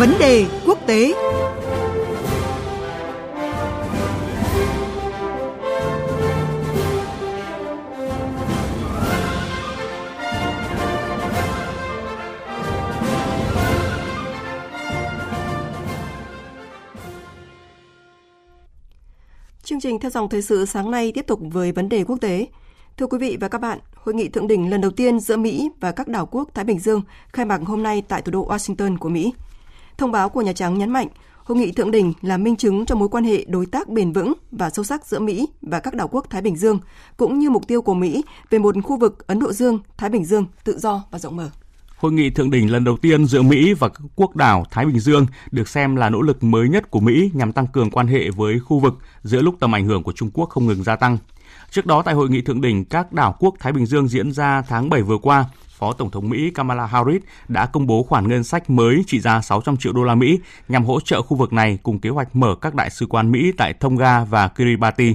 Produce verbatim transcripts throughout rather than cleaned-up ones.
Vấn đề quốc tế. Chương trình theo dòng thời sự sáng nay tiếp tục với vấn đề quốc tế. Thưa quý vị và các bạn, hội nghị thượng đỉnh lần đầu tiên giữa Mỹ và các đảo quốc Thái Bình Dương khai mạc hôm nay tại thủ đô Washington của Mỹ. Thông báo của Nhà Trắng nhấn mạnh, hội nghị thượng đỉnh là minh chứng cho mối quan hệ đối tác bền vững và sâu sắc giữa Mỹ và các đảo quốc Thái Bình Dương, cũng như mục tiêu của Mỹ về một khu vực Ấn Độ Dương, Thái Bình Dương tự do và rộng mở. Hội nghị thượng đỉnh lần đầu tiên giữa Mỹ và các quốc đảo Thái Bình Dương được xem là nỗ lực mới nhất của Mỹ nhằm tăng cường quan hệ với khu vực giữa lúc tầm ảnh hưởng của Trung Quốc không ngừng gia tăng. Trước đó tại hội nghị thượng đỉnh các đảo quốc Thái Bình Dương diễn ra tháng bảy vừa qua, Phó Tổng thống Mỹ Kamala Harris đã công bố khoản ngân sách mới trị giá sáu trăm triệu đô la Mỹ nhằm hỗ trợ khu vực này cùng kế hoạch mở các đại sứ quán Mỹ tại Tonga và Kiribati.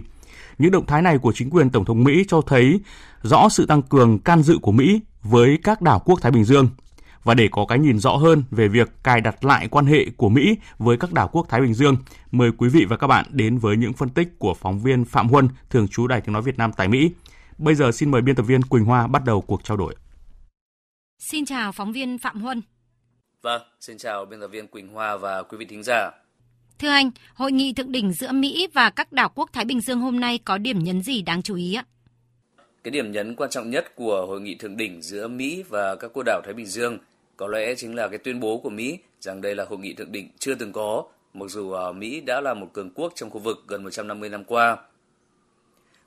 Những động thái này của chính quyền Tổng thống Mỹ cho thấy rõ sự tăng cường can dự của Mỹ với các đảo quốc Thái Bình Dương. Và để có cái nhìn rõ hơn về việc cài đặt lại quan hệ của Mỹ với các đảo quốc Thái Bình Dương, mời quý vị và các bạn đến với những phân tích của phóng viên Phạm Huân, thường trú Đài Tiếng nói Việt Nam tại Mỹ. Bây giờ xin mời biên tập viên Quỳnh Hoa bắt đầu cuộc trao đổi. Xin chào phóng viên Phạm Huân. Vâng, xin chào biên tập viên Quỳnh Hoa và quý vị thính giả. Thưa anh, hội nghị thượng đỉnh giữa Mỹ và các đảo quốc Thái Bình Dương hôm nay có điểm nhấn gì đáng chú ý ạ? Cái điểm nhấn quan trọng nhất của hội nghị thượng đỉnh giữa Mỹ và các quốc đảo Thái Bình Dương có lẽ chính là cái tuyên bố của Mỹ rằng đây là hội nghị thượng đỉnh chưa từng có, mặc dù Mỹ đã là một cường quốc trong khu vực gần một trăm năm mươi năm qua.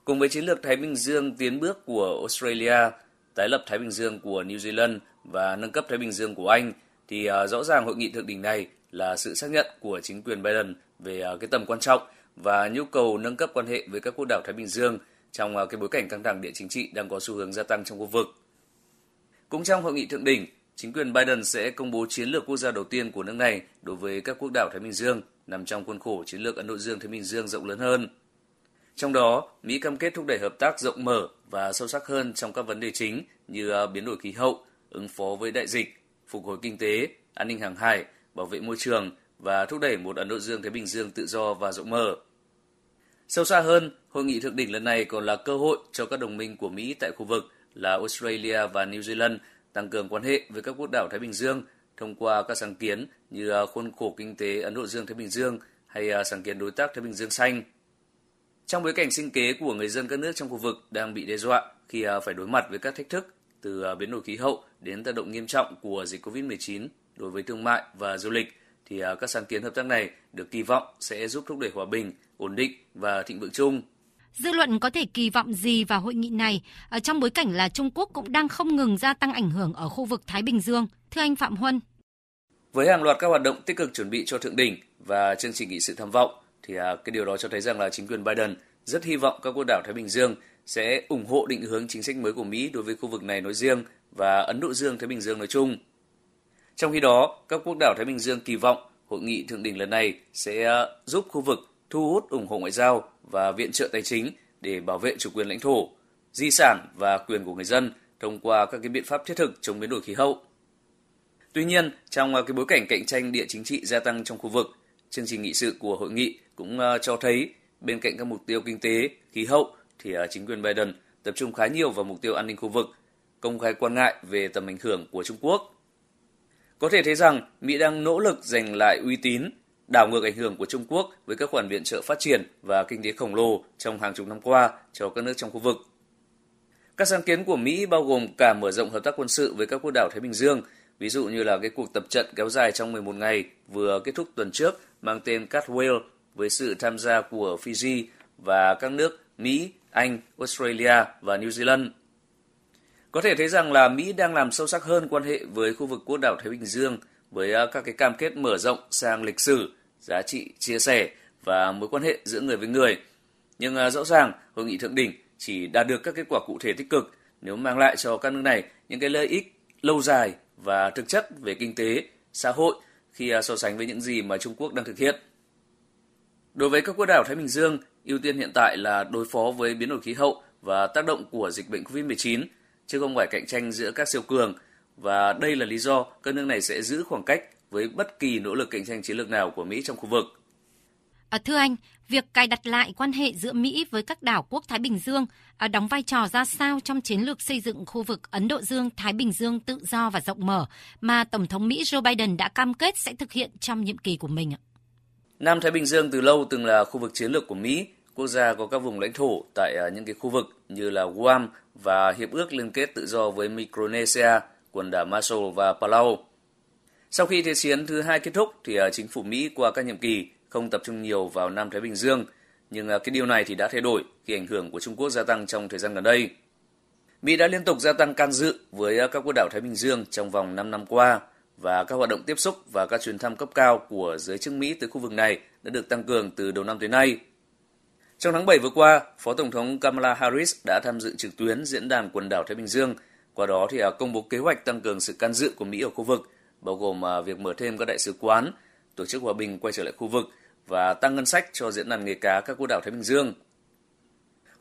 Cùng với chiến lược Thái Bình Dương tiến bước của Australia, tái lập Thái Bình Dương của New Zealand và nâng cấp Thái Bình Dương của Anh, thì rõ ràng hội nghị thượng đỉnh này là sự xác nhận của chính quyền Biden về cái tầm quan trọng và nhu cầu nâng cấp quan hệ với các quốc đảo Thái Bình Dương trong cái bối cảnh căng thẳng địa chính trị đang có xu hướng gia tăng trong khu vực. Cũng trong hội nghị thượng đỉnh, chính quyền Biden sẽ công bố chiến lược quốc gia đầu tiên của nước này đối với các quốc đảo Thái Bình Dương nằm trong khuôn khổ chiến lược Ấn Độ Dương-Thái Bình Dương rộng lớn hơn. Trong đó, Mỹ cam kết thúc đẩy hợp tác rộng mở và sâu sắc hơn trong các vấn đề chính như biến đổi khí hậu, ứng phó với đại dịch, phục hồi kinh tế, an ninh hàng hải, bảo vệ môi trường và thúc đẩy một Ấn Độ Dương-Thái Bình Dương tự do và rộng mở. Sâu xa hơn, hội nghị thượng đỉnh lần này còn là cơ hội cho các đồng minh của Mỹ tại khu vực là Australia và New Zealand tăng cường quan hệ với các quốc đảo Thái Bình Dương thông qua các sáng kiến như khuôn khổ kinh tế Ấn Độ Dương-Thái Bình Dương hay sáng kiến đối tác Thái Bình Dương xanh. Trong bối cảnh sinh kế của người dân các nước trong khu vực đang bị đe dọa khi phải đối mặt với các thách thức từ biến đổi khí hậu đến tác động nghiêm trọng của dịch covid mười chín đối với thương mại và du lịch, thì các sáng kiến hợp tác này được kỳ vọng sẽ giúp thúc đẩy hòa bình, ổn định và thịnh vượng chung. Dư luận có thể kỳ vọng gì vào hội nghị này ở trong bối cảnh là Trung Quốc cũng đang không ngừng gia tăng ảnh hưởng ở khu vực Thái Bình Dương? Thưa anh Phạm Huân. Với hàng loạt các hoạt động tích cực chuẩn bị cho thượng đỉnh và chương trình nghị sự tham vọng, thì cái điều đó cho thấy rằng là chính quyền Biden rất hy vọng các quốc đảo Thái Bình Dương sẽ ủng hộ định hướng chính sách mới của Mỹ đối với khu vực này nói riêng và Ấn Độ Dương Thái Bình Dương nói chung. Trong khi đó, các quốc đảo Thái Bình Dương kỳ vọng hội nghị thượng đỉnh lần này sẽ giúp khu vực thu hút ủng hộ ngoại giao và viện trợ tài chính để bảo vệ chủ quyền lãnh thổ, di sản và quyền của người dân thông qua các cái biện pháp thiết thực chống biến đổi khí hậu. Tuy nhiên, trong cái bối cảnh cạnh tranh địa chính trị gia tăng trong khu vực, chương trình nghị sự của hội nghị cũng cho thấy bên cạnh các mục tiêu kinh tế, khí hậu thì chính quyền Biden tập trung khá nhiều vào mục tiêu an ninh khu vực, công khai quan ngại về tầm ảnh hưởng của Trung Quốc. Có thể thấy rằng Mỹ đang nỗ lực giành lại uy tín, đảo ngược ảnh hưởng của Trung Quốc với các khoản viện trợ phát triển và kinh tế khổng lồ trong hàng chục năm qua cho các nước trong khu vực. Các sáng kiến của Mỹ bao gồm cả mở rộng hợp tác quân sự với các quốc đảo Thái Bình Dương, ví dụ như là cái cuộc tập trận kéo dài trong mười một ngày vừa kết thúc tuần trước mang tên Catwell với sự tham gia của Fiji và các nước Mỹ, Anh, Australia và New Zealand. Có thể thấy rằng là Mỹ đang làm sâu sắc hơn quan hệ với khu vực quốc đảo Thái Bình Dương với các cái cam kết mở rộng sang lịch sử, giá trị chia sẻ và mối quan hệ giữa người với người. Nhưng rõ ràng, hội nghị thượng đỉnh chỉ đạt được các kết quả cụ thể tích cực nếu mang lại cho các nước này những cái lợi ích lâu dài và thực chất về kinh tế, xã hội khi so sánh với những gì mà Trung Quốc đang thực hiện. Đối với các quốc đảo Thái Bình Dương, ưu tiên hiện tại là đối phó với biến đổi khí hậu và tác động của dịch bệnh covid mười chín, chứ không phải cạnh tranh giữa các siêu cường, và đây là lý do các nước này sẽ giữ khoảng cách với bất kỳ nỗ lực cạnh tranh chiến lược nào của Mỹ trong khu vực. Thưa anh, việc cài đặt lại quan hệ giữa Mỹ với các đảo quốc Thái Bình Dương đóng vai trò ra sao trong chiến lược xây dựng khu vực Ấn Độ Dương-Thái Bình Dương tự do và rộng mở mà Tổng thống Mỹ Joe Biden đã cam kết sẽ thực hiện trong nhiệm kỳ của mình? Nam Thái Bình Dương từ lâu từng là khu vực chiến lược của Mỹ. Quốc gia có các vùng lãnh thổ tại những cái khu vực như là Guam và Hiệp ước Liên kết Tự do với Micronesia, quần đảo Marshall và Palau. Sau khi Thế chiến thứ hai kết thúc thì chính phủ Mỹ qua các nhiệm kỳ không tập trung nhiều vào Nam Thái Bình Dương, nhưng cái điều này thì đã thay đổi khi ảnh hưởng của Trung Quốc gia tăng trong thời gian gần đây. Mỹ đã liên tục gia tăng can dự với các quốc đảo Thái Bình Dương trong vòng năm năm qua, và các hoạt động tiếp xúc và các chuyến thăm cấp cao của giới chức Mỹ tới khu vực này đã được tăng cường từ đầu năm tới nay. Trong tháng bảy vừa qua, Phó Tổng thống Kamala Harris đã tham dự trực tuyến diễn đàn quần đảo Thái Bình Dương, qua đó thì công bố kế hoạch tăng cường sự can dự của Mỹ ở khu vực, bao gồm việc mở thêm các đại sứ quán, tổ chức hòa bình quay trở lại khu vực và tăng ngân sách cho diễn đàn nghề cá các quốc đảo Thái Bình Dương.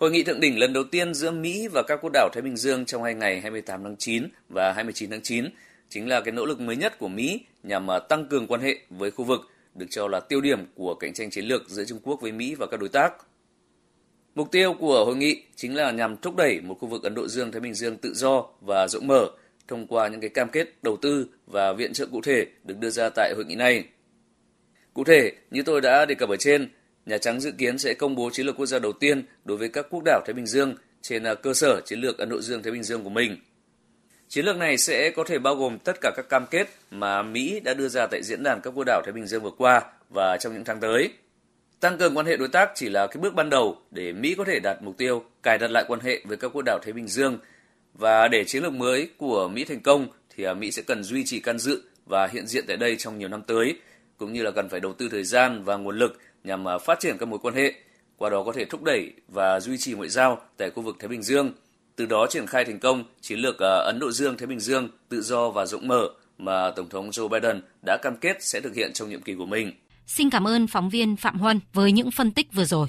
Hội nghị thượng đỉnh lần đầu tiên giữa Mỹ và các quốc đảo Thái Bình Dương trong hai ngày hai mươi tám tháng chín và hai mươi chín tháng chín chính là cái nỗ lực mới nhất của Mỹ nhằm tăng cường quan hệ với khu vực, được cho là tiêu điểm của cạnh tranh chiến lược giữa Trung Quốc với Mỹ và các đối tác. Mục tiêu của hội nghị chính là nhằm thúc đẩy một khu vực Ấn Độ Dương-Thái Bình Dương tự do và rộng mở thông qua những cái cam kết đầu tư và viện trợ cụ thể được đưa ra tại hội nghị này. Cụ thể, như tôi đã đề cập ở trên, Nhà Trắng dự kiến sẽ công bố chiến lược quốc gia đầu tiên đối với các quốc đảo Thái Bình Dương trên cơ sở chiến lược Ấn Độ Dương-Thái Bình Dương của mình. Chiến lược này sẽ có thể bao gồm tất cả các cam kết mà Mỹ đã đưa ra tại diễn đàn các quốc đảo Thái Bình Dương vừa qua và trong những tháng tới. Tăng cường quan hệ đối tác chỉ là cái bước ban đầu để Mỹ có thể đạt mục tiêu cài đặt lại quan hệ với các quốc đảo Thái Bình Dương, và để chiến lược mới của Mỹ thành công thì Mỹ sẽ cần duy trì can dự và hiện diện tại đây trong nhiều năm tới, cũng như là cần phải đầu tư thời gian và nguồn lực nhằm phát triển các mối quan hệ, qua đó có thể thúc đẩy và duy trì ngoại giao tại khu vực Thái Bình Dương, từ đó triển khai thành công chiến lược Ấn Độ Dương-Thái Bình Dương tự do và rộng mở mà Tổng thống Joe Biden đã cam kết sẽ thực hiện trong nhiệm kỳ của mình. Xin cảm ơn phóng viên Phạm Huân với những phân tích vừa rồi.